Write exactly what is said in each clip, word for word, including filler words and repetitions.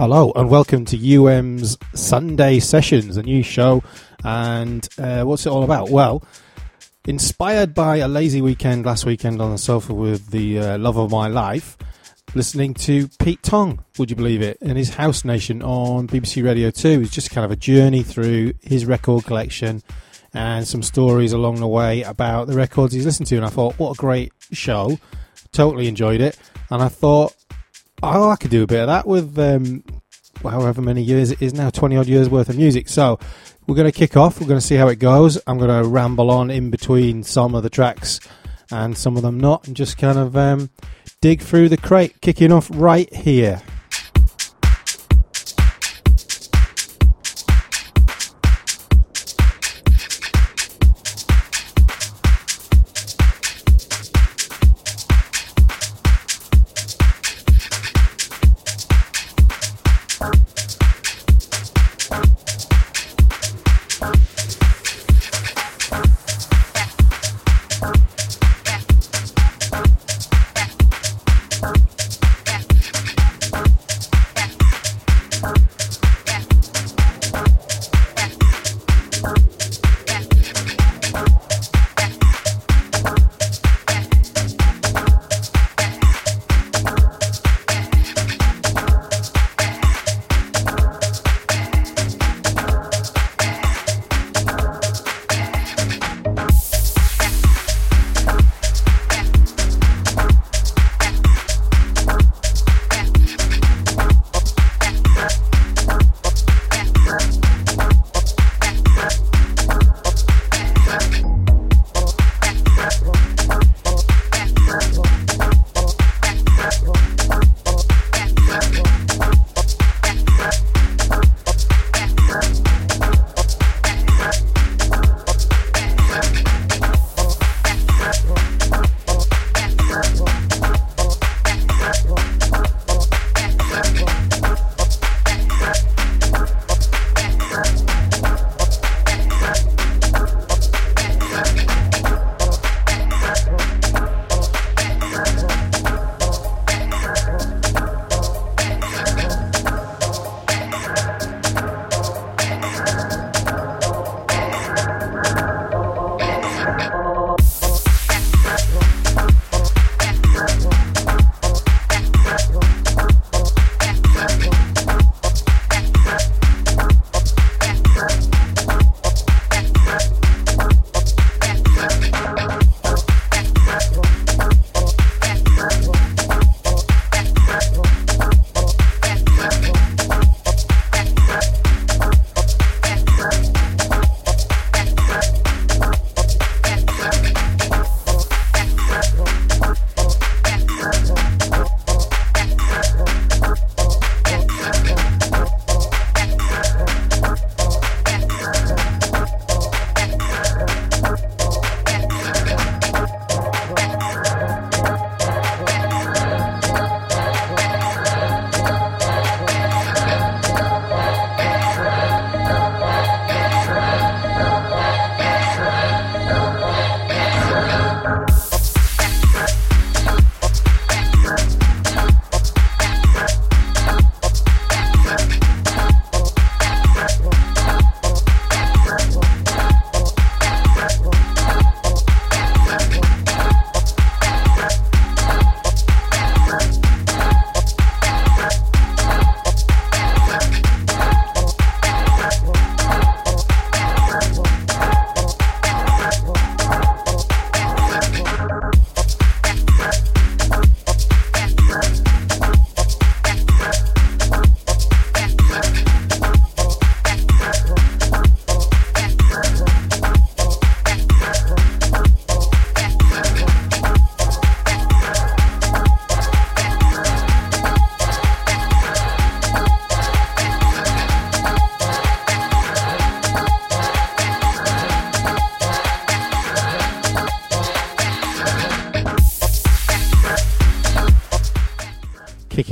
Hello and welcome to U M's Sunday Sessions, a new show. And uh, what's it all about? Well, inspired by a lazy weekend last weekend on the sofa with the uh, love of my life, listening to Pete Tong, would you believe it, and his House Nation on B B C Radio two. It's just kind of a journey through his record collection and some stories along the way about the records he's listened to. And I thought, what a great show. Totally enjoyed it. And I thought, oh, I could do a bit of that with um, however many years it is now, twenty-odd years worth of music. So we're going to kick off. We're going to see how it goes. I'm going to ramble on in between some of the tracks and some of them not, and just kind of um, dig through the crate, kicking off right here.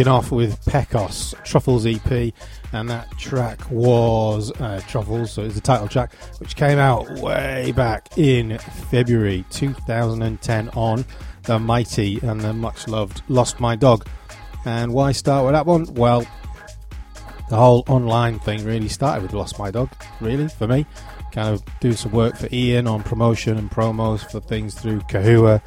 Off with Pekos, Truffles E P, and that track was uh, Truffles, so it's the title track, which came out way back in February two thousand ten on the mighty and the much loved Lost My Dog. And why start with that one? Well, the whole online thing really started with Lost My Dog, really, for me. Kind of doing some work for Ian on promotion and promos for things through Kahua,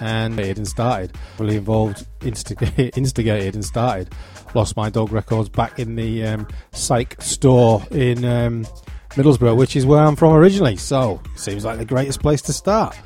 and it and started. Really involved, instig- instigated and started Lost My Dog Records back in the um, Psych store in um, Middlesbrough, which is where I'm from originally, so seems like the greatest place to start.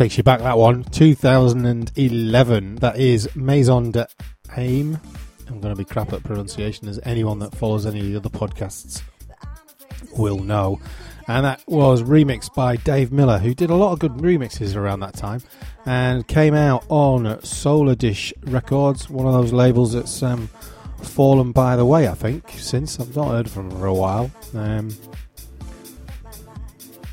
takes you back, that one, two thousand eleven. That is Maison d'Aim. I'm going to be crap at pronunciation, as anyone that follows any of the other podcasts will know. And that was remixed by Dave Miller, who did a lot of good remixes around that time, and came out on Solar Dish Records, one of those labels that's um, fallen by the way, I think, since. I've not heard from for a while. Um,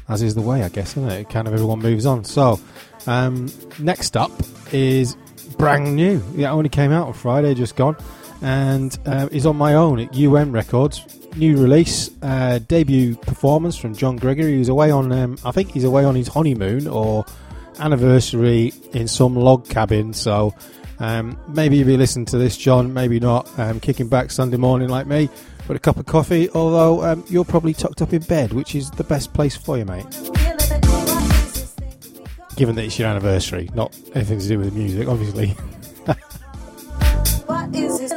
as is the way, I guess, isn't it? Kind of everyone moves on. So, um, next up is brand new. Yeah, only came out on Friday, just gone, and uh, is on my own at U M Records. New release, uh, debut performance from John Gregory, who's away on, um, I think he's away on his honeymoon or anniversary in some log cabin, so um, maybe you'll be listening to this, John, maybe not, um, kicking back Sunday morning like me with a cup of coffee, although um, you're probably tucked up in bed, which is the best place for you, mate. Given that it's your anniversary, not anything to do with the music, obviously. What is this?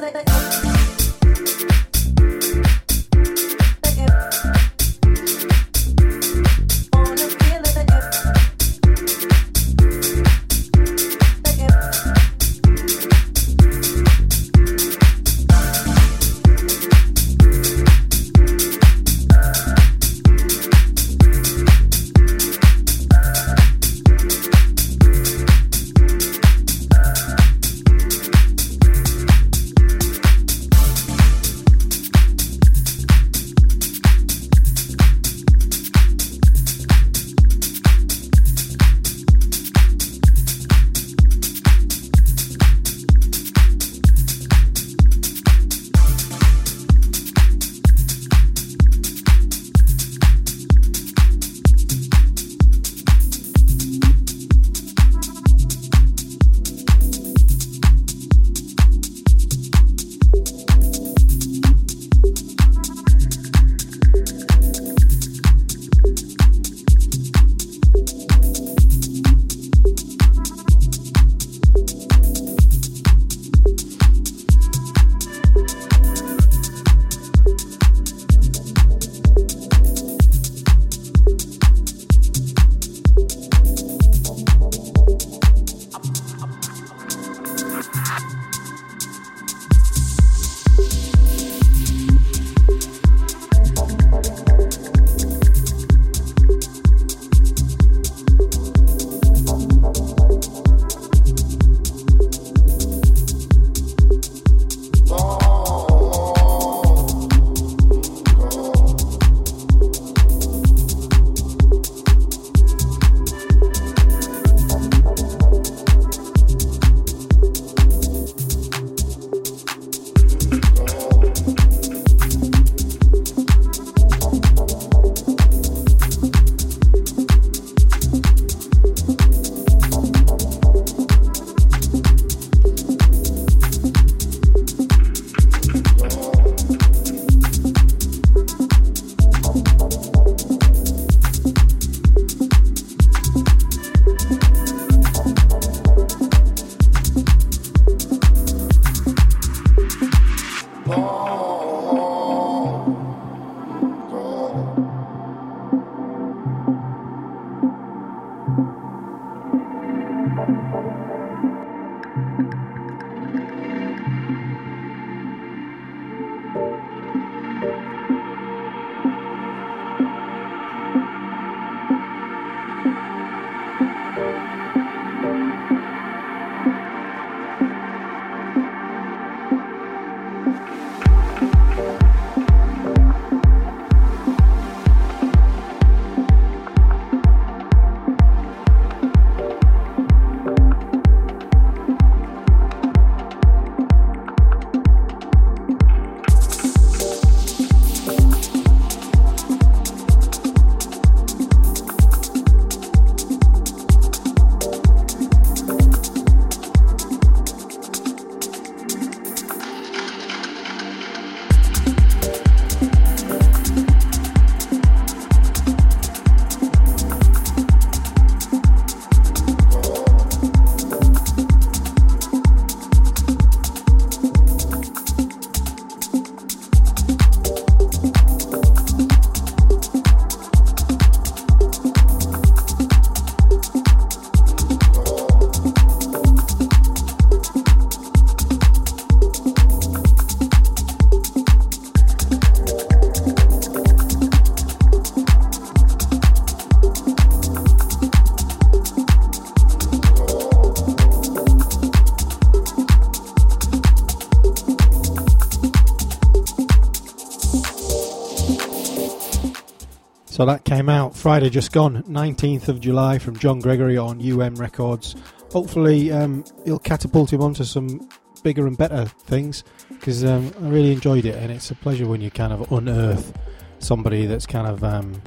So that came out Friday just gone, nineteenth of July, from John Gregory on U M Records. Hopefully um, he'll catapult him onto some bigger and better things, because um, I really enjoyed it, and it's a pleasure when you kind of unearth somebody that's kind of um,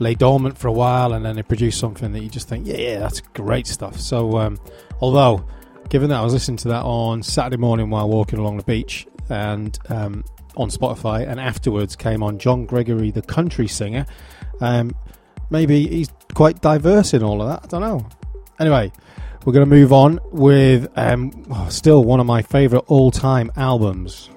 lay dormant for a while, and then they produce something that you just think, yeah, yeah, that's great stuff. So um, although, given that I was listening to that on Saturday morning while walking along the beach, and um, on Spotify, and afterwards came on John Gregory, the country singer. Um, maybe he's quite diverse in all of that, I don't know. Anyway, we're going to move on with um, still one of my favourite all-time albums.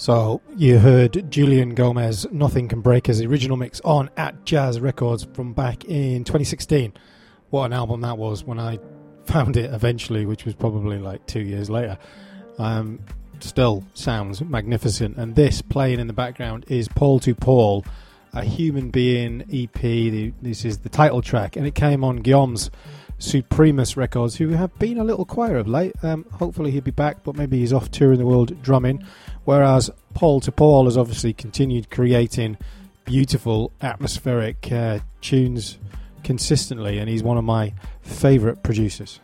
So you heard Julian Gomez, Nothing Can Break Us, the original mix on At Jazz Records from back in twenty sixteen. What an album that was when I found it eventually, which was probably like two years later. Um, still sounds magnificent. And this playing in the background is Paul to Paul, a Human Being E P. The, this is the title track, and it came on Guillaume's Supremus Records, who have been a little quieter of late. Um, hopefully he'll be back, but maybe he's off touring the world drumming. Whereas Paul to Paul has obviously continued creating beautiful atmospheric uh, tunes consistently, and he's one of my favourite producers.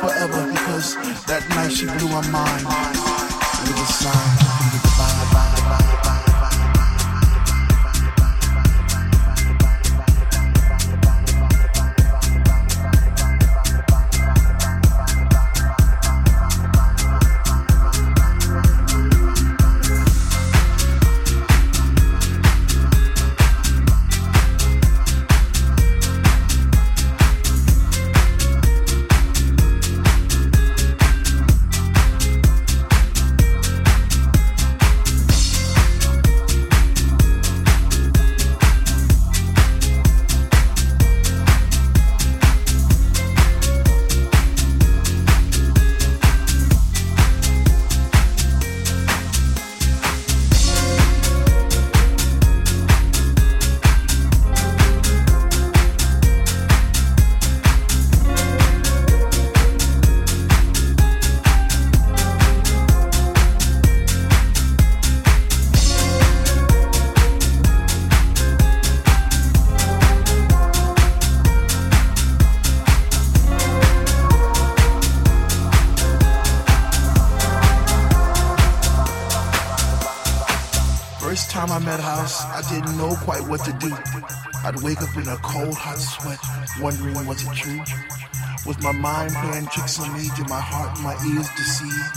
Forever, because that night she blew my mind. It was a sign from the divine. What to do. I'd wake up in a cold, hot sweat, wondering was it true? Was my mind playing tricks on me? Did my heart and my ears deceive?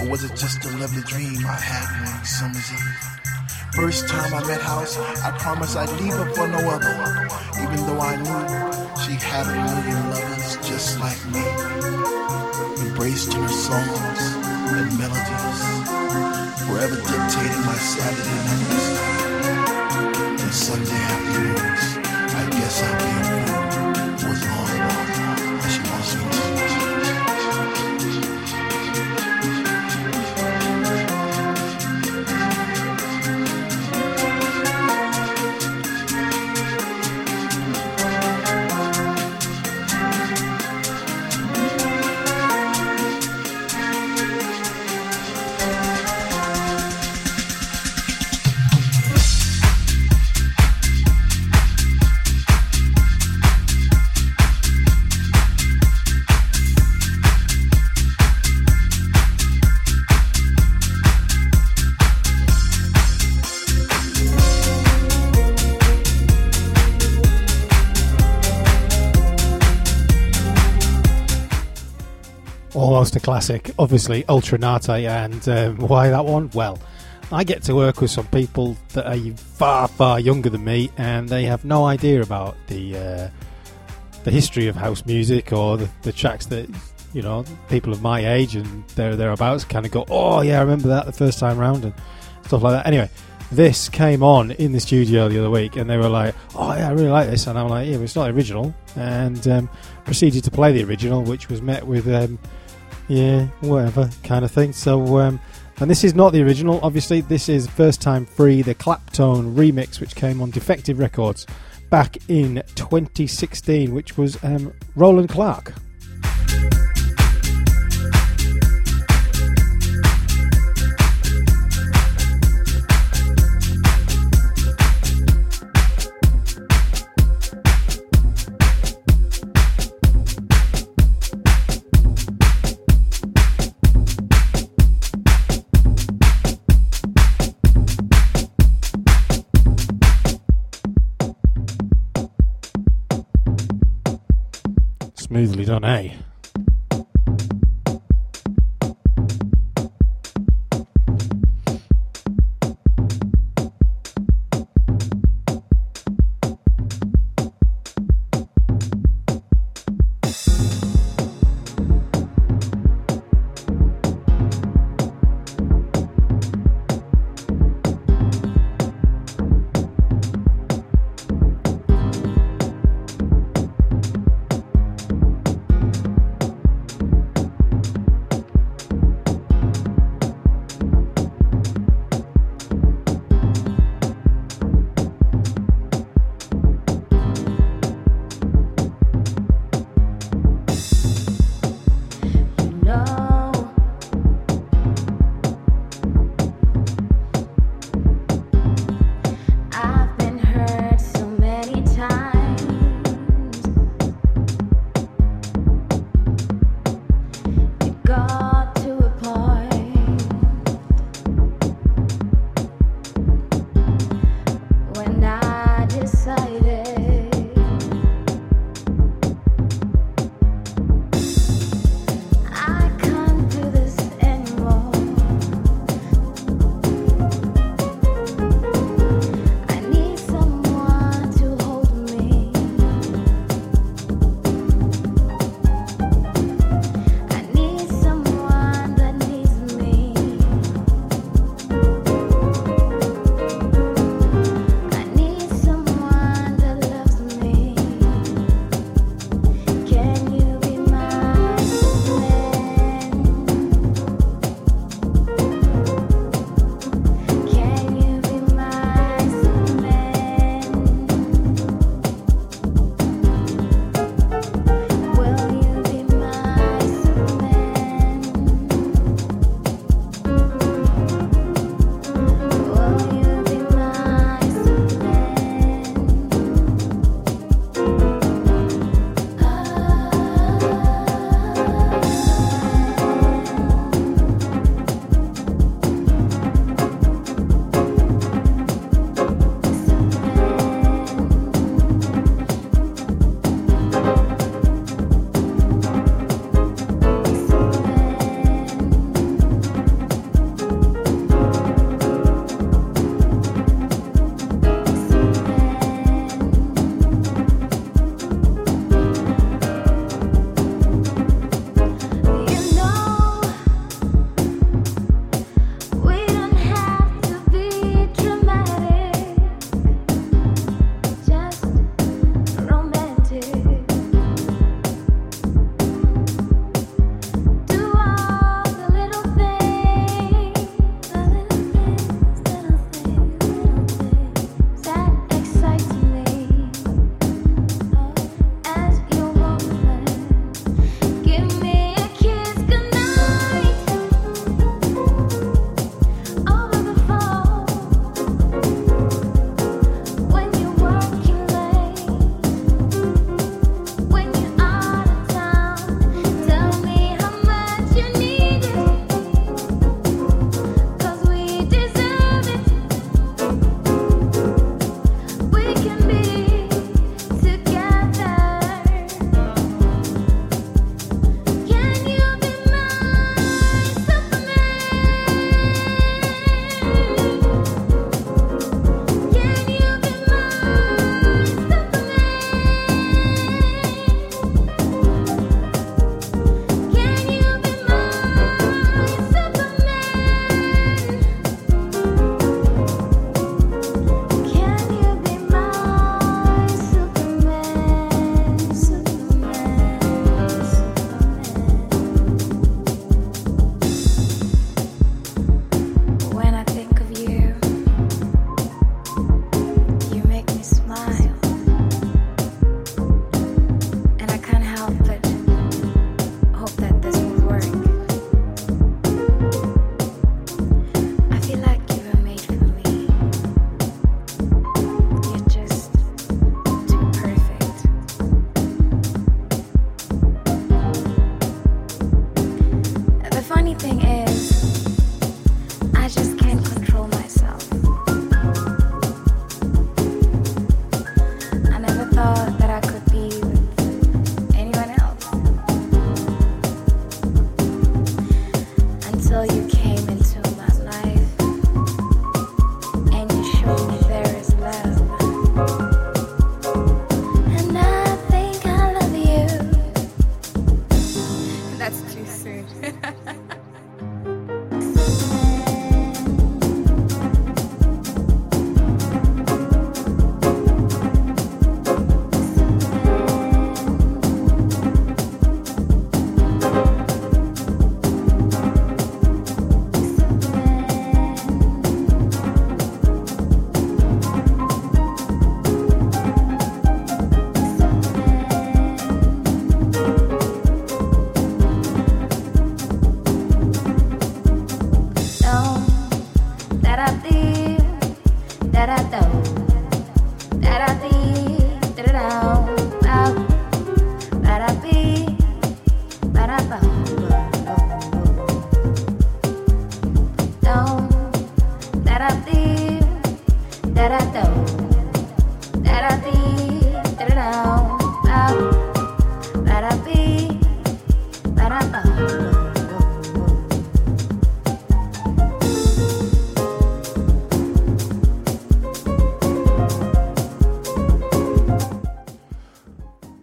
Or was it just a lovely dream I had one summer's eve? First time I met House, I promised I'd leave her for no other, even though I knew she had a million lovers just like me, embraced in her songs and melodies, forever dictating my Saturday nights. Sunday afternoons, I guess I can't remember what's on and on, and she wants me to. A classic, obviously Ultra Naté, and um, why that one? Well, I get to work with some people that are far, far younger than me, and they have no idea about the uh, the history of house music or the, the tracks that, you know, people of my age and their thereabouts kind of go, oh yeah, I remember that the first time round and stuff like that. Anyway, this came on in the studio the other week, and they were like, oh yeah, I really like this, and I'm like, yeah, but it's not original, and um, proceeded to play the original, which was met with um, yeah, whatever kind of thing. So um, and this is not the original, obviously. This is First Time Free, the Claptone remix, which came on Defected Records back in twenty sixteen, which was um, Roland Clark. Smoothly done, eh?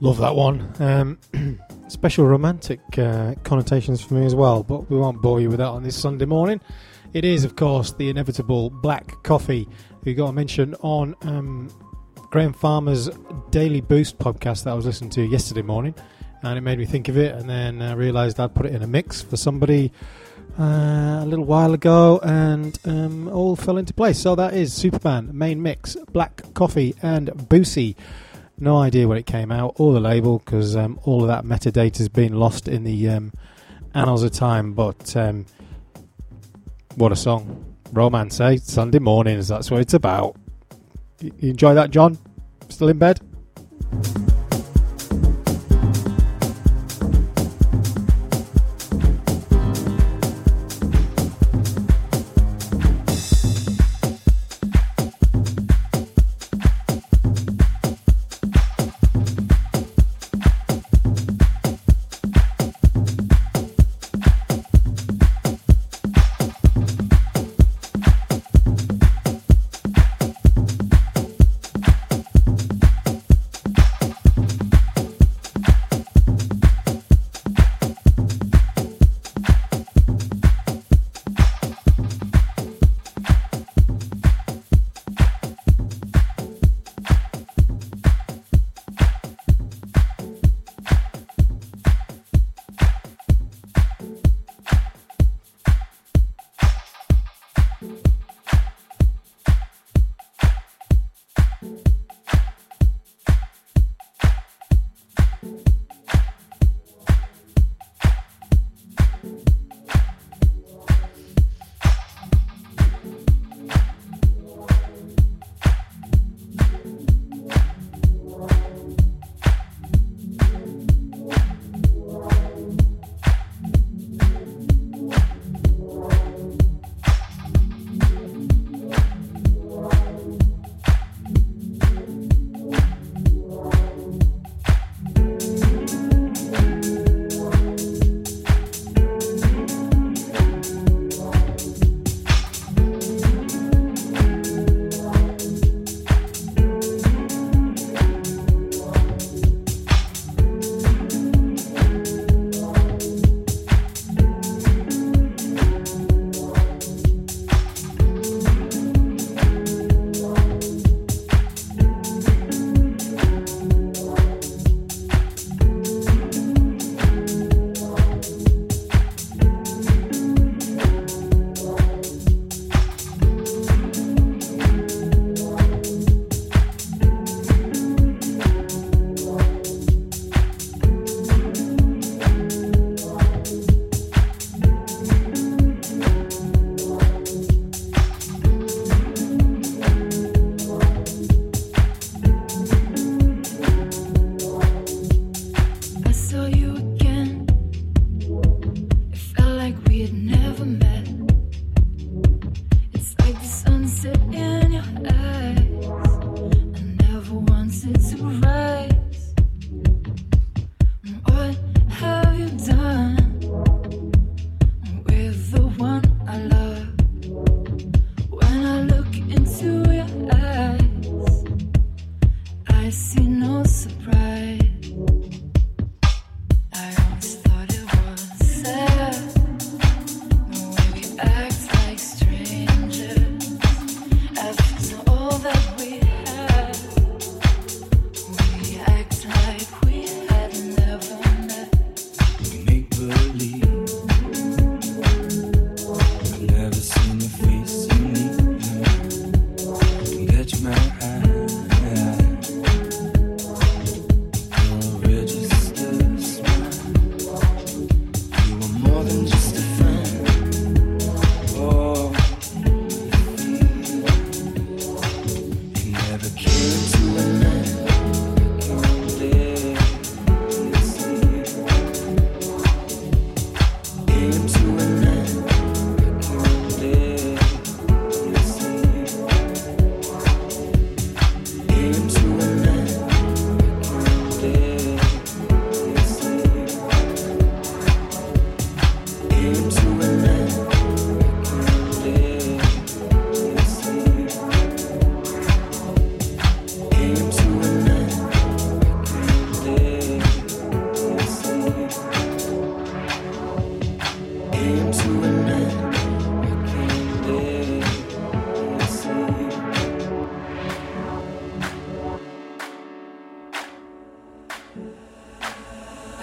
Love that one. Um, special romantic uh, connotations for me as well, but we won't bore you with that on this Sunday morning. It is, of course, the inevitable Black Coffee, who got a mention on um, Graham Farmer's Daily Boost podcast that I was listening to yesterday morning, and it made me think of it, and then I realised I'd put it in a mix for somebody uh, a little while ago, and um, all fell into place. So that is Superman, Main Mix, Black Coffee and Boosie. No idea when it came out or the label, because um, all of that metadata has been lost in the um, annals of time. But um, what a song. Romance, eh? Sunday mornings, that's what it's about. You enjoy that, John? Still in bed?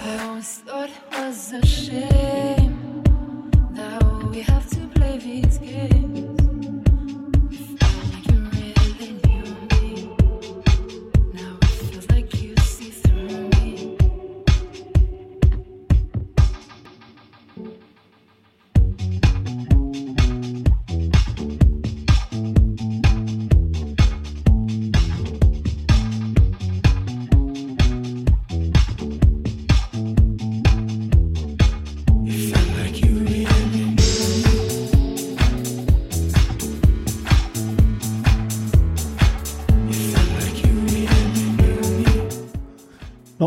I always thought it was a shame. Now we have to play these games.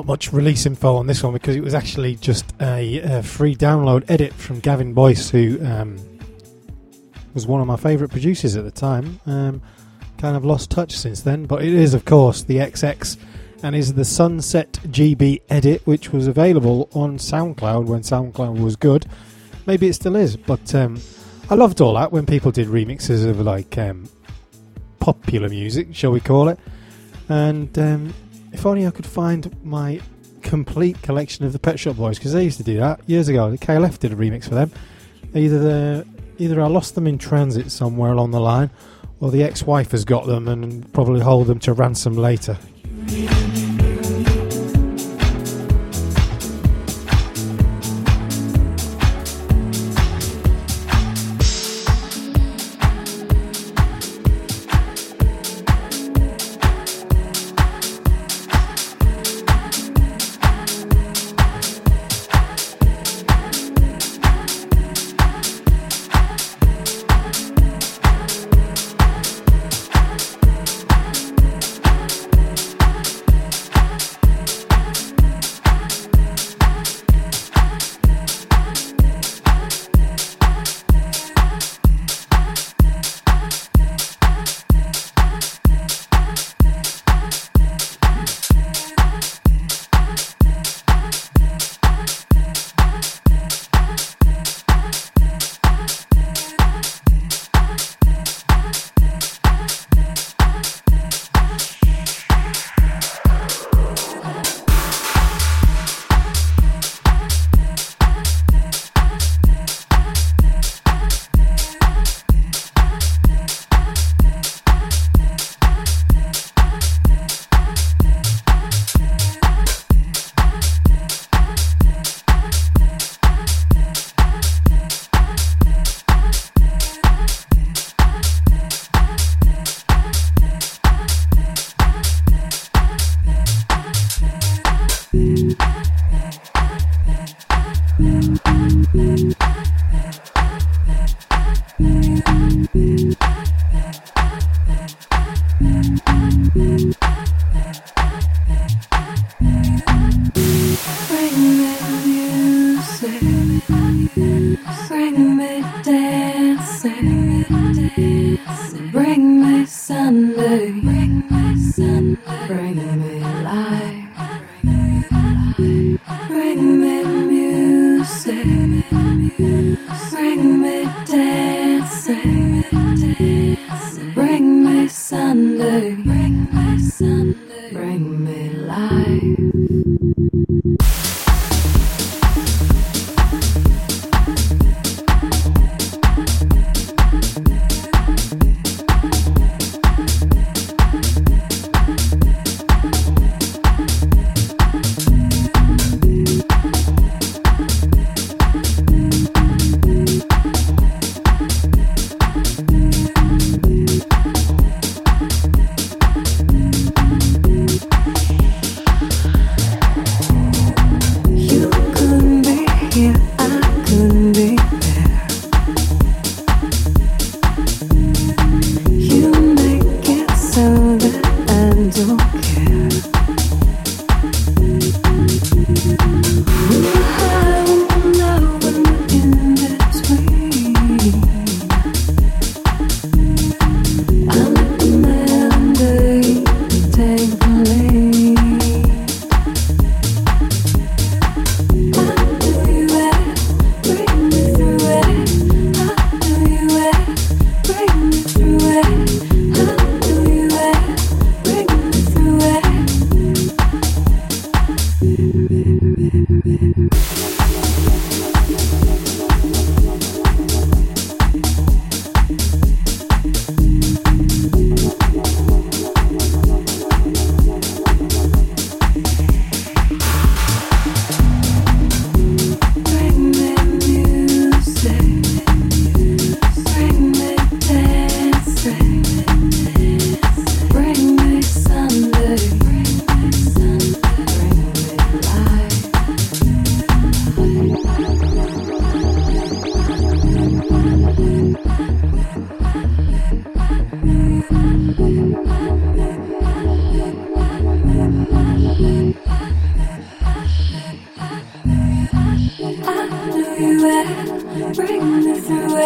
Much release info on this one because it was actually just a, a free download edit from Gavin Boyce, who um, was one of my favourite producers at the time. Um, kind of lost touch since then, but it is of course the X X and is the Sunset G B edit, which was available on SoundCloud when SoundCloud was good. Maybe it still is, but um, I loved all that when people did remixes of like um, popular music, shall we call it, and. Um, If only I could find my complete collection of the Pet Shop Boys, because they used to do that years ago. The K L F did a remix for them. Either the, either I lost them in transit somewhere along the line, or the ex-wife has got them and probably hold them to ransom later.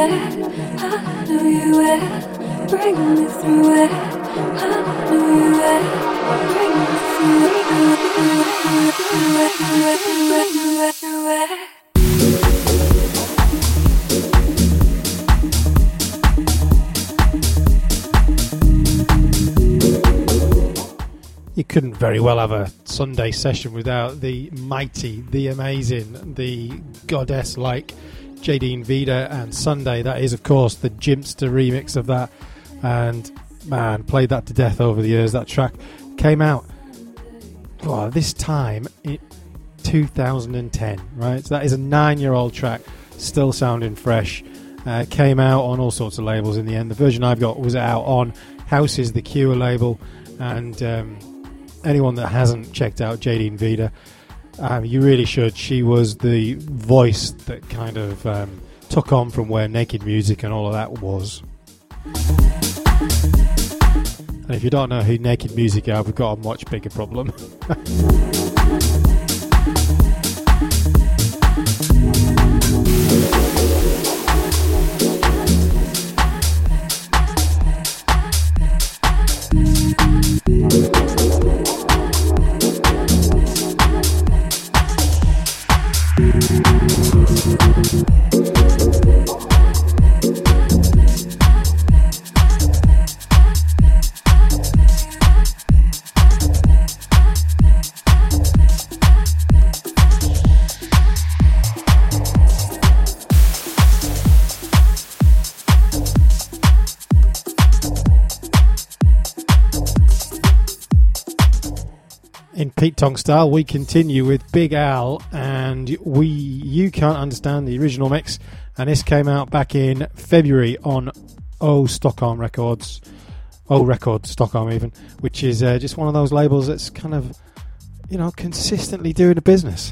You couldn't very well have a Sunday session without the mighty, the amazing, the goddess-like Jadeen Vida and Sunday. That is, of course, the Gymsta remix of that. And, man, played that to death over the years. That track came out, well, this time in two thousand ten, right? So that is a nine-year-old track, still sounding fresh. Uh, came out on all sorts of labels in the end. The version I've got was out on House's The Cure label. And um, anyone that hasn't checked out Jadeen Vida, um, you really should. She was the voice that kind of um, took on from where Naked Music and all of that was. And if you don't know who Naked Music are, we've got a much bigger problem. Pete Tong style, we continue with Big Al and we You Can't Understand, the original mix, and this came out back in February on O Stockholm Records, O Records Stockholm even, which is uh, just one of those labels that's kind of, you know, consistently doing the business.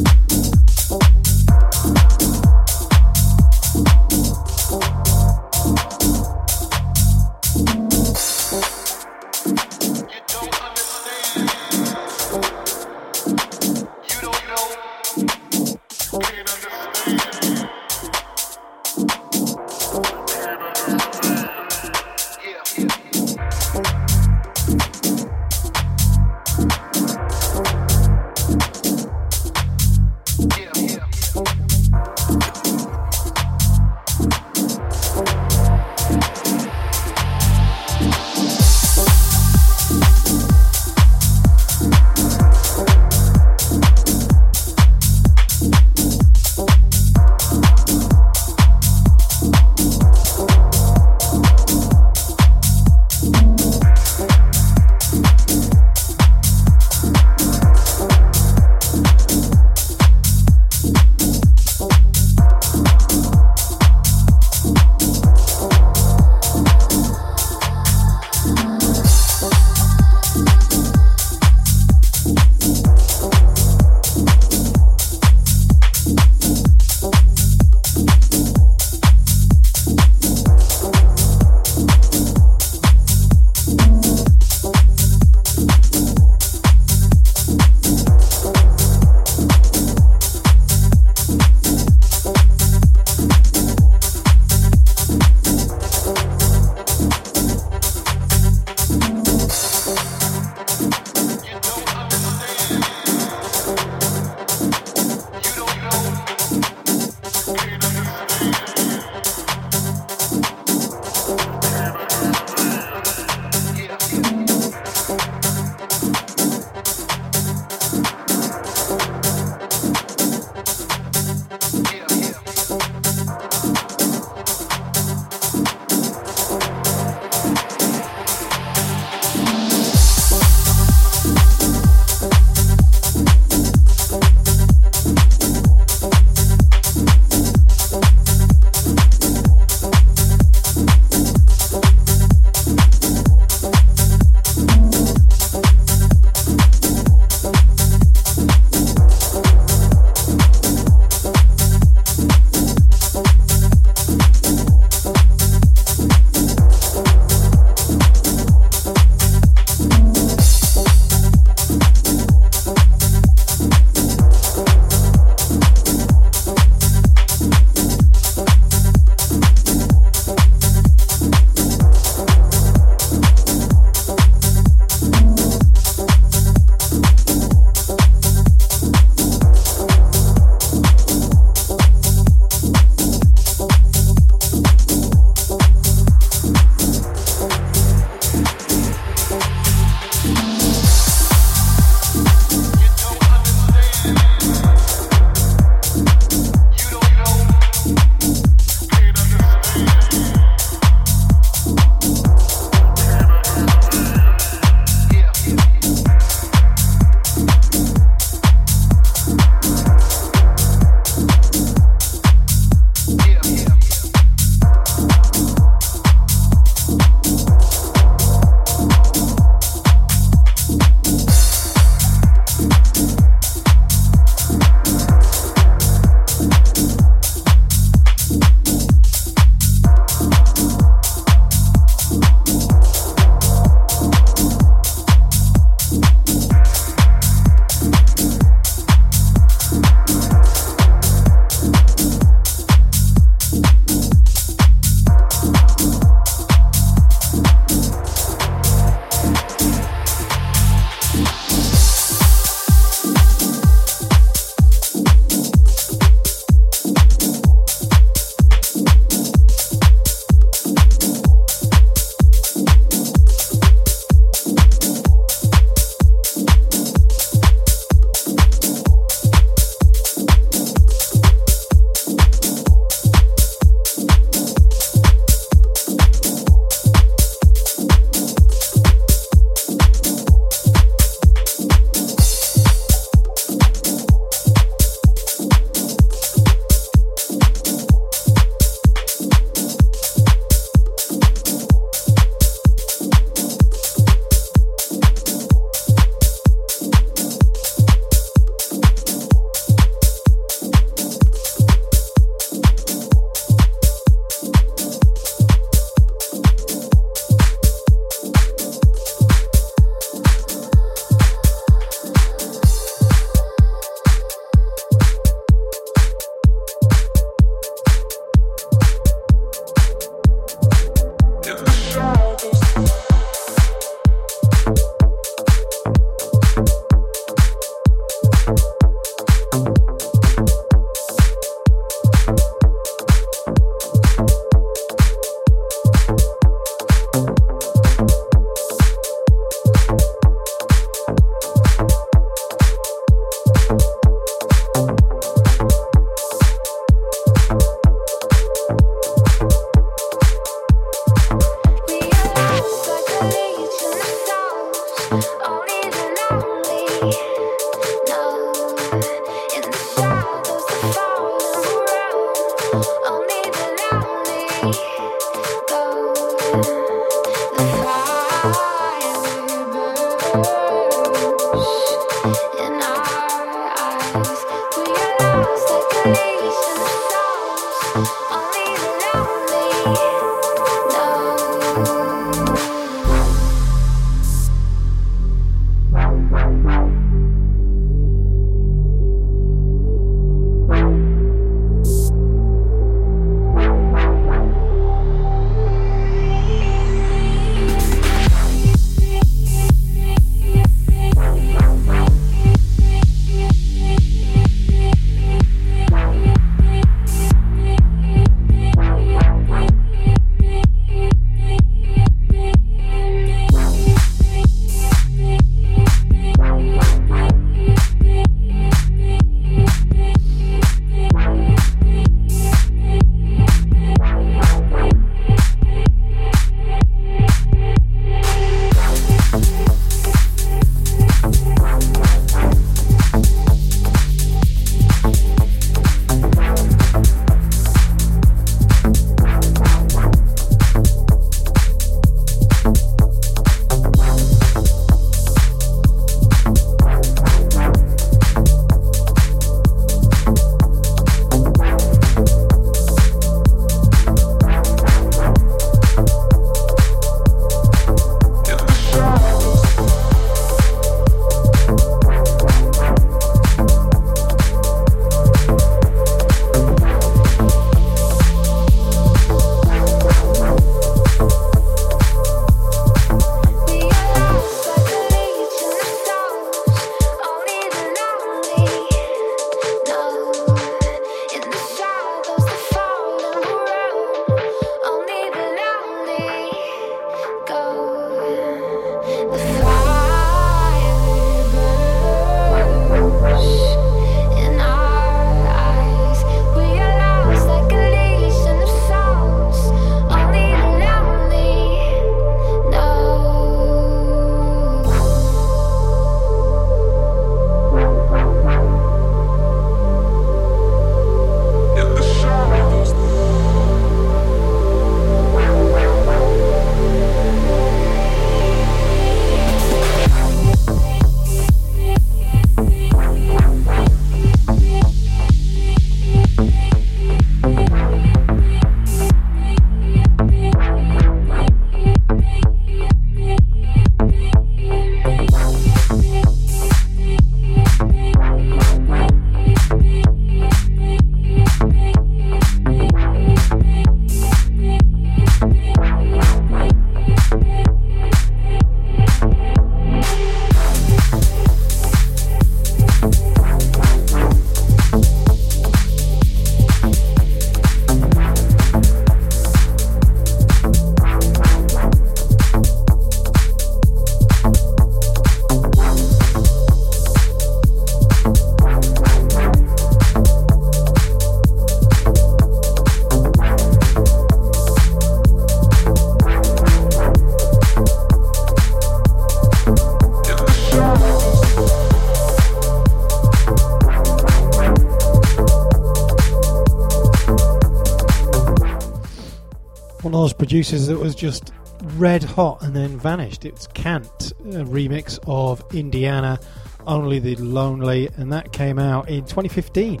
Producers that was just red hot and then vanished. It's Kant, a remix of Indiana, Only the Lonely, and that came out in twenty fifteen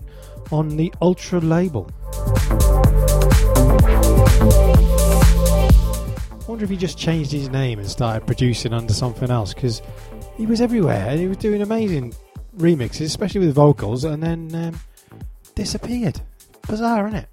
on the Ultra label. I wonder if he just changed his name and started producing under something else, because he was everywhere and he was doing amazing remixes, especially with vocals, and then um, disappeared. Bizarre, isn't it?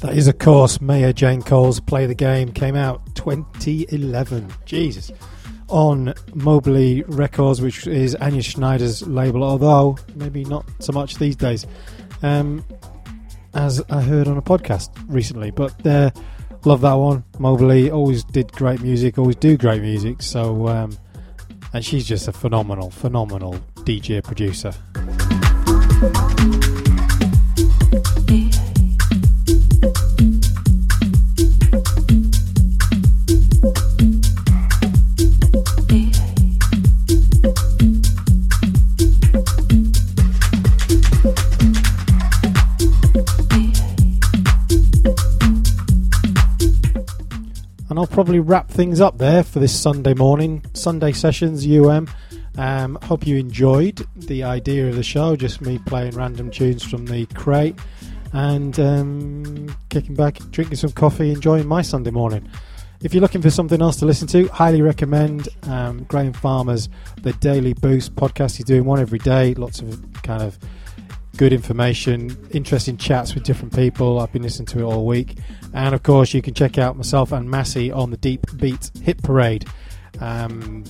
That is, of course, Mayor Jane Cole's Play the Game, came out twenty eleven. Jesus. On Mobley Records, which is Anya Schneider's label, although maybe not so much these days, um, as I heard on a podcast recently. But uh, love that one. Mobley always did great music, always do great music. So, um, and she's just a phenomenal, phenomenal D J producer. I'll probably wrap things up there for this Sunday morning, Sunday Sessions U M. Um, hope you enjoyed the idea of the show, just me playing random tunes from the crate and um, kicking back, drinking some coffee, enjoying my Sunday morning. If you're looking for something else to listen to, highly recommend um, Graham Farmer's The Daily Boost podcast. He's doing one every day, lots of kind of good information, interesting chats with different people. I've been listening to it all week. And of course, you can check out myself and Massey on the Deep Beat Hit Parade, um,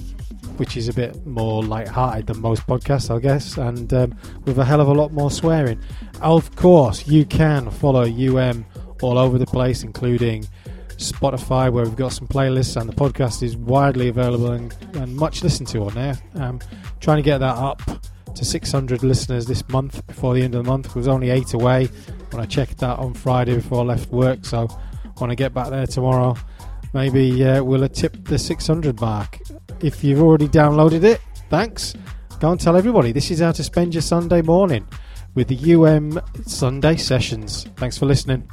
which is a bit more light-hearted than most podcasts, I guess, and um, with a hell of a lot more swearing. Of course, you can follow U M all over the place, including Spotify, where we've got some playlists, and the podcast is widely available and, and much listened to on there. Um, trying to get that up to six hundred listeners this month before the end of the month. We was only eight away when I checked that on Friday before I left work, so when I get back there tomorrow, maybe uh, we'll have tipped the six hundred mark. If you've already downloaded it, thanks. Go and tell everybody. This is how to spend your Sunday morning with the U M Sunday Sessions. Thanks for listening.